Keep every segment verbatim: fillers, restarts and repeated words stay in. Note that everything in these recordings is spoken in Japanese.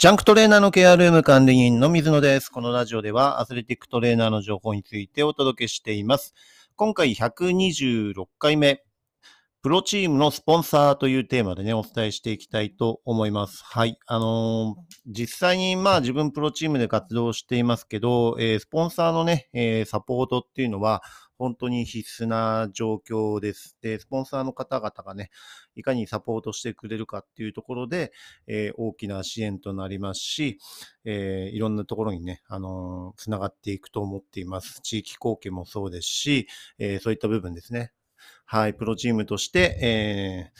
ジャンクトレーナーのケアルーム管理人の水野です。このラジオではアスレティックトレーナーの情報についてお届けしています。今回ひゃくにじゅうろっかいめ、プロチームのスポンサーというテーマでね、お伝えしていきたいと思います。はい。あのー、実際にまあ自分プロチームで活動していますけど、えー、スポンサーのね、えー、サポートっていうのは本当に必須な状況です。で、スポンサーの方々がね、いかにサポートしてくれるかっていうところで、えー、大きな支援となりますし、えー、いろんなところにね、あのー、つながっていくと思っています。地域貢献もそうですし、えー、そういった部分ですね。はい、プロチームとして、え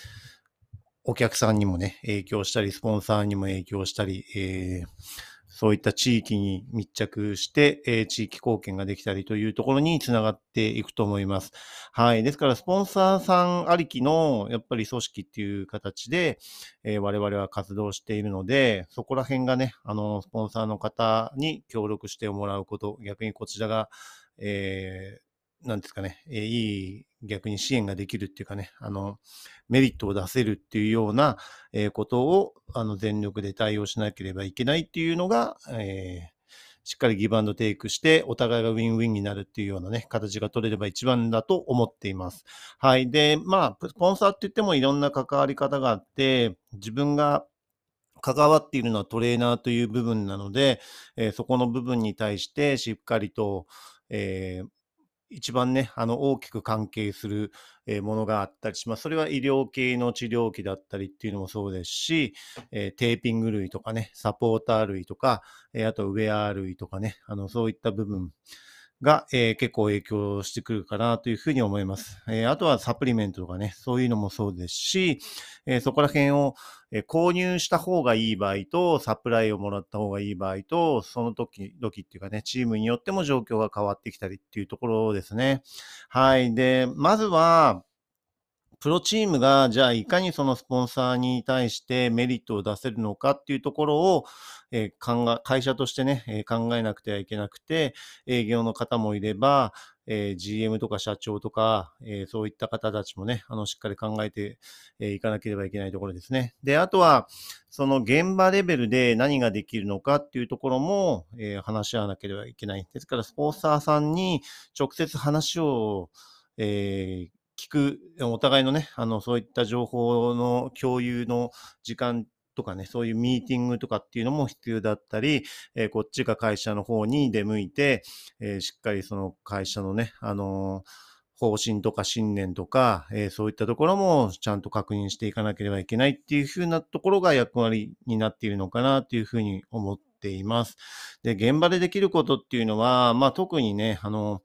ー、お客さんにもね、影響したり、スポンサーにも影響したり、えーそういった地域に密着して、えー、地域貢献ができたりというところにつながっていくと思います。はい。ですから、スポンサーさんありきの、やっぱり組織っていう形で、えー、我々は活動しているので、そこら辺がね、あの、スポンサーの方に協力してもらうこと、逆にこちらが、えー、なんですかね、えー、いい、逆に支援ができるっていうかね、あの、メリットを出せるっていうような、えー、ことを、あの、全力で対応しなければいけないっていうのが、えー、しっかりギブアンドテイクして、お互いがウィンウィンになるっていうようなね、形が取れれば一番だと思っています。はい。で、まあ、スポンサーって言ってもいろんな関わり方があって、自分が、関わっているのはトレーナーという部分なので、えー、そこの部分に対してしっかりと、えー、一番ね、あの、大きく関係するものがあったりします。それは医療系の治療器だったりっていうのもそうですし、えー、テーピング類とかね、サポーター類とか、えー、あとウェア類とかね、あの、そういった部分が、えー、結構影響してくるかなというふうに思います。えー、あとはサプリメントとかね、そういうのもそうですし、えー、そこら辺を、えー、購入した方がいい場合と、サプライをもらった方がいい場合と、その時々っていうかね、チームによっても状況が変わってきたりっていうところですね。はい。で、まずは、プロチームが、じゃあいかにそのスポンサーに対してメリットを出せるのかっていうところを、えー、考え、会社としてね、えー、考えなくてはいけなくて、営業の方もいれば、えー、ジーエム とか社長とか、えー、そういった方たちもね、あの、しっかり考えて、えー、いかなければいけないところですね。で、あとは、その現場レベルで何ができるのかっていうところも、えー、話し合わなければいけない。ですから、スポンサーさんに直接話を、えー聞く、お互いのね、あの、そういった情報の共有の時間とかね、そういうミーティングとかっていうのも必要だったり、えー、こっちが会社の方に出向いて、えー、しっかりその会社のね、あのー、方針とか信念とか、えー、そういったところもちゃんと確認していかなければいけないっていうふうなところが役割になっているのかなというふうに思っています。で、現場でできることっていうのは、まあ、特にね、あの、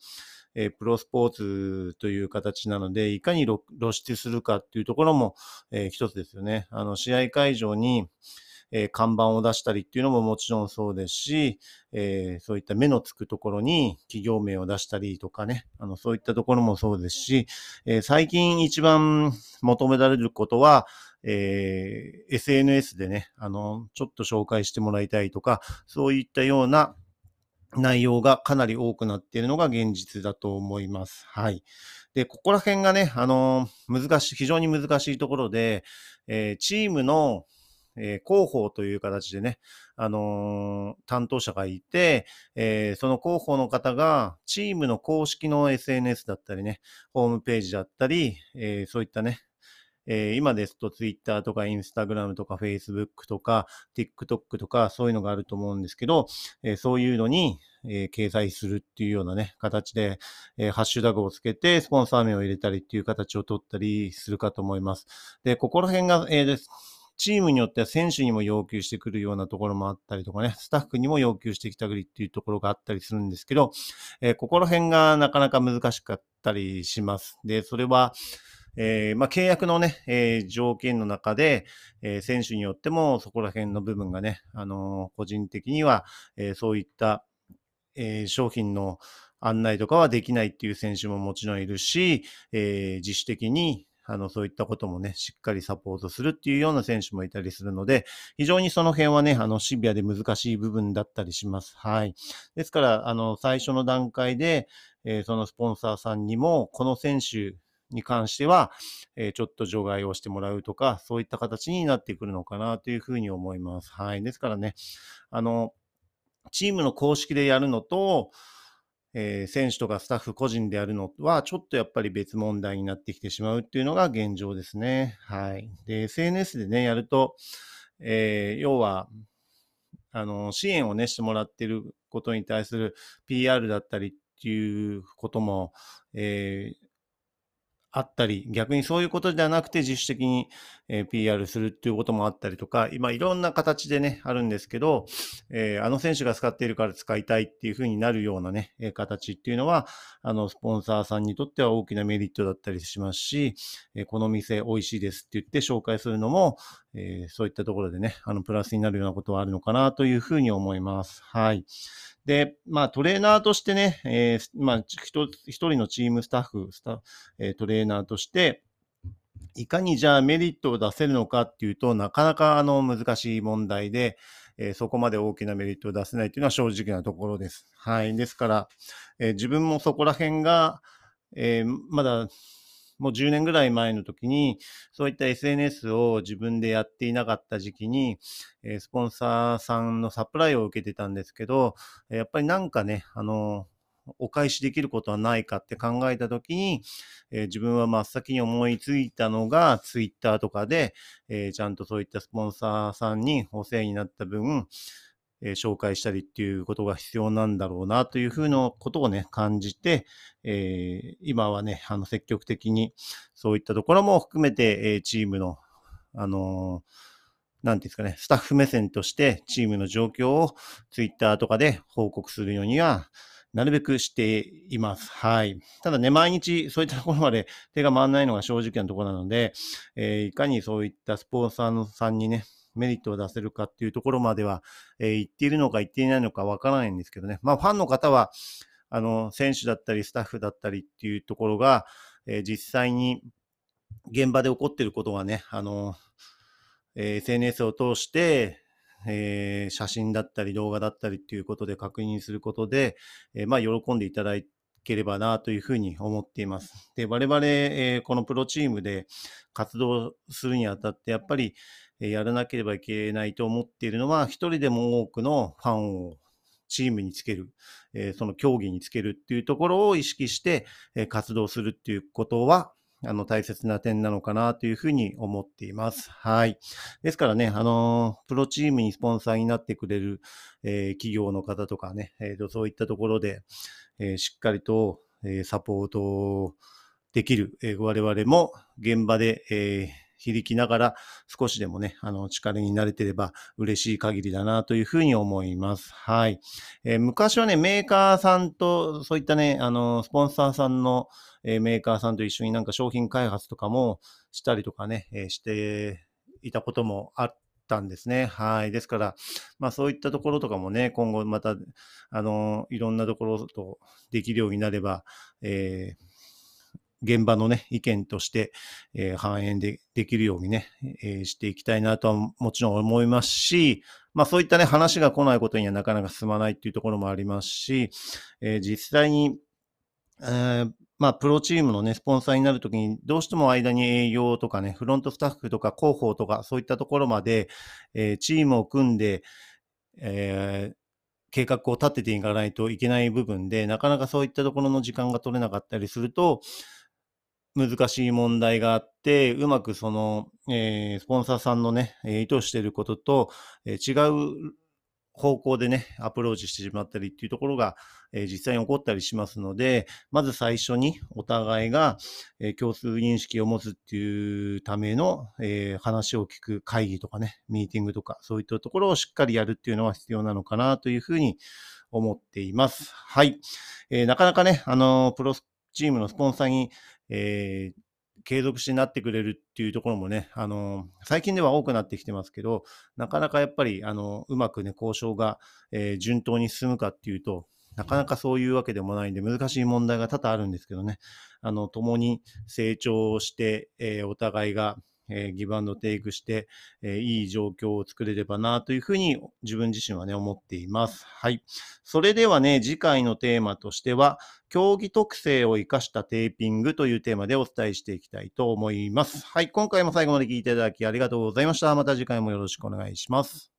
えー、プロスポーツという形なので、いかに露出するかっていうところも、えー、一つですよね。あの、試合会場に、えー、看板を出したりっていうのももちろんそうですし、えー、そういった目のつくところに企業名を出したりとかね、あの、そういったところもそうですし、えー、最近一番求められることは、えー、エスエヌエス でね、あの、ちょっと紹介してもらいたいとか、そういったような内容がかなり多くなっているのが現実だと思います。はい。で、ここら辺がね、あの、難しい、非常に難しいところで、えー、チームの、えー、広報という形でね、あのー、担当者がいて、えー、その広報の方が、チームの公式の エスエヌエス だったりね、ホームページだったり、えー、そういったね、えー、今ですと Twitter とか Instagram とか Facebook とか TikTok とかそういうのがあると思うんですけど、えー、そういうのに、えー、掲載するっていうようなね、形で、えー、ハッシュタグをつけてスポンサー名を入れたりっていう形を取ったりするかと思います。で、ここら辺が、えー、です。チームによっては選手にも要求してくるようなところもあったりとかね、スタッフにも要求してきたりっていうところがあったりするんですけど、えー、ここら辺がなかなか難しかったりします。で、それは、えー、まあ、契約のね、えー、条件の中で、えー、選手によってもそこら辺の部分がね、あのー、個人的には、えー、そういった、えー、商品の案内とかはできないっていう選手ももちろんいるし、えー、自主的に、あの、そういったこともね、しっかりサポートするっていうような選手もいたりするので、非常にその辺はね、あの、シビアで難しい部分だったりします。はい。ですから、あの、最初の段階で、えー、そのスポンサーさんにも、この選手、に関しては、えー、ちょっと除外をしてもらうとか、そういった形になってくるのかなというふうに思います。はい。ですからね、あの、チームの公式でやるのと、えー、選手とかスタッフ個人でやるのはちょっとやっぱり別問題になってきてしまうっていうのが現状ですね。はい。で、エスエヌエス でね、やると、えー、要は、あの、支援をね、してもらってることに対する ピーアール だったりっていうことも、えー、あったり、逆にそういうことではなくて自主的に ピーアール するっていうこともあったりとか、今いろんな形でね、あるんですけど、えー、あの選手が使っているから使いたいっていうふうになるようなね、形っていうのは、あの、スポンサーさんにとっては大きなメリットだったりしますし、えー、この店美味しいですって言って紹介するのも、えー、そういったところでね、あの、プラスになるようなことはあるのかなというふうに思います。はい。で、まあ、トレーナーとしてね、えー、まあ、一人のチームスタッフ、スタッフ、えー、トレーナーとして、いかにじゃあメリットを出せるのかっていうとなかなかあの難しい問題で、えー、そこまで大きなメリットを出せないというのは正直なところです。はい。ですから、えー、自分もそこら辺が、えー、まだ、もうじゅうねんぐらい前の時に、そういった エスエヌエス を自分でやっていなかった時期に、スポンサーさんのサプライを受けてたんですけど、やっぱりなんかね、あの、お返しできることはないかって考えた時に、自分は真っ先に思いついたのが、ツイッターとかで、ちゃんとそういったスポンサーさんにお世話になった分、紹介したりっていうことが必要なんだろうなというふうなことをね、感じて、えー、今はね、あの、積極的にそういったところも含めて、えー、チームの、あのー、なんていうんですかね、スタッフ目線としてチームの状況をツイッターとかで報告するようには、なるべくしています。はい。ただね、毎日そういったところまで手が回らないのが正直なところなので、えー、いかにそういったスポンサーさんにね、メリットを出せるかっていうところまでは、えー、言っているのか言っていないのかわからないんですけどね。まあファンの方は、あの、選手だったりスタッフだったりっていうところが、えー、実際に現場で起こっていることはね、あの、えー、エスエヌエス を通して、えー、写真だったり動画だったりっていうことで確認することで、えー、まあ喜んでいただいて、ければなというふうに思っています。で、我々、えー、このプロチームで活動するにあたって、やっぱり、えー、やらなければいけないと思っているのは、一人でも多くのファンをチームにつける、えー、その競技につけるっていうところを意識して、えー、活動するっていうことは、あの、大切な点なのかなというふうに思っています。はい。ですからね、あのー、プロチームにスポンサーになってくれる、えー、企業の方とかね、えーと、そういったところで、えー、しっかりと、えー、サポートできる、えー、我々も現場で、えー、響きながら少しでもね、あの力になれてれば嬉しい限りだなというふうに思います。はい、えー。昔はね、メーカーさんとそういったね、あのスポンサーさんの、えー、メーカーさんと一緒になんか商品開発とかもしたりとかね、えー、していたこともあってたんですね。はい。ですから、まあそういったところとかもね、今後また、あの、いろんなところとできるようになれば、えー、現場のね、意見として、えー、反映で、できるようにね、えー、していきたいなとはもちろん思いますし、まあそういったね、話が来ないことにはなかなか進まないっていうところもありますし、えー、実際に、えーまあ、プロチームのね、スポンサーになるときに、どうしても間に営業とかね、フロントスタッフとか広報とか、そういったところまで、えー、チームを組んで、えー、計画を立てていかないといけない部分で、なかなかそういったところの時間が取れなかったりすると、難しい問題があって、うまくその、えー、スポンサーさんのね、意図していることと、えー、違う、方向でね、アプローチしてしまったりっていうところが、えー、実際に起こったりしますので、まず最初にお互いが、えー、共通認識を持つっていうための、えー、話を聞く会議とかね、ミーティングとか、そういったところをしっかりやるっていうのは必要なのかなというふうに思っています。はい。えー、なかなかね、あのー、プロチームのスポンサーに、えー継続してなってくれるっていうところもね、あの、最近では多くなってきてますけど、なかなかやっぱり、あの、うまくね、交渉が、えー、順当に進むかっていうと、なかなかそういうわけでもないんで、難しい問題が多々あるんですけどね、あの、共に成長して、えー、お互いが、えー、ギブアンドテイクして、えー、いい状況を作れればなというふうに自分自身はね思っています。はい。それではね、次回のテーマとしては、競技特性を生かしたテーピングというテーマでお伝えしていきたいと思います。はい。今回も最後まで聞いていただきありがとうございました。また次回もよろしくお願いします。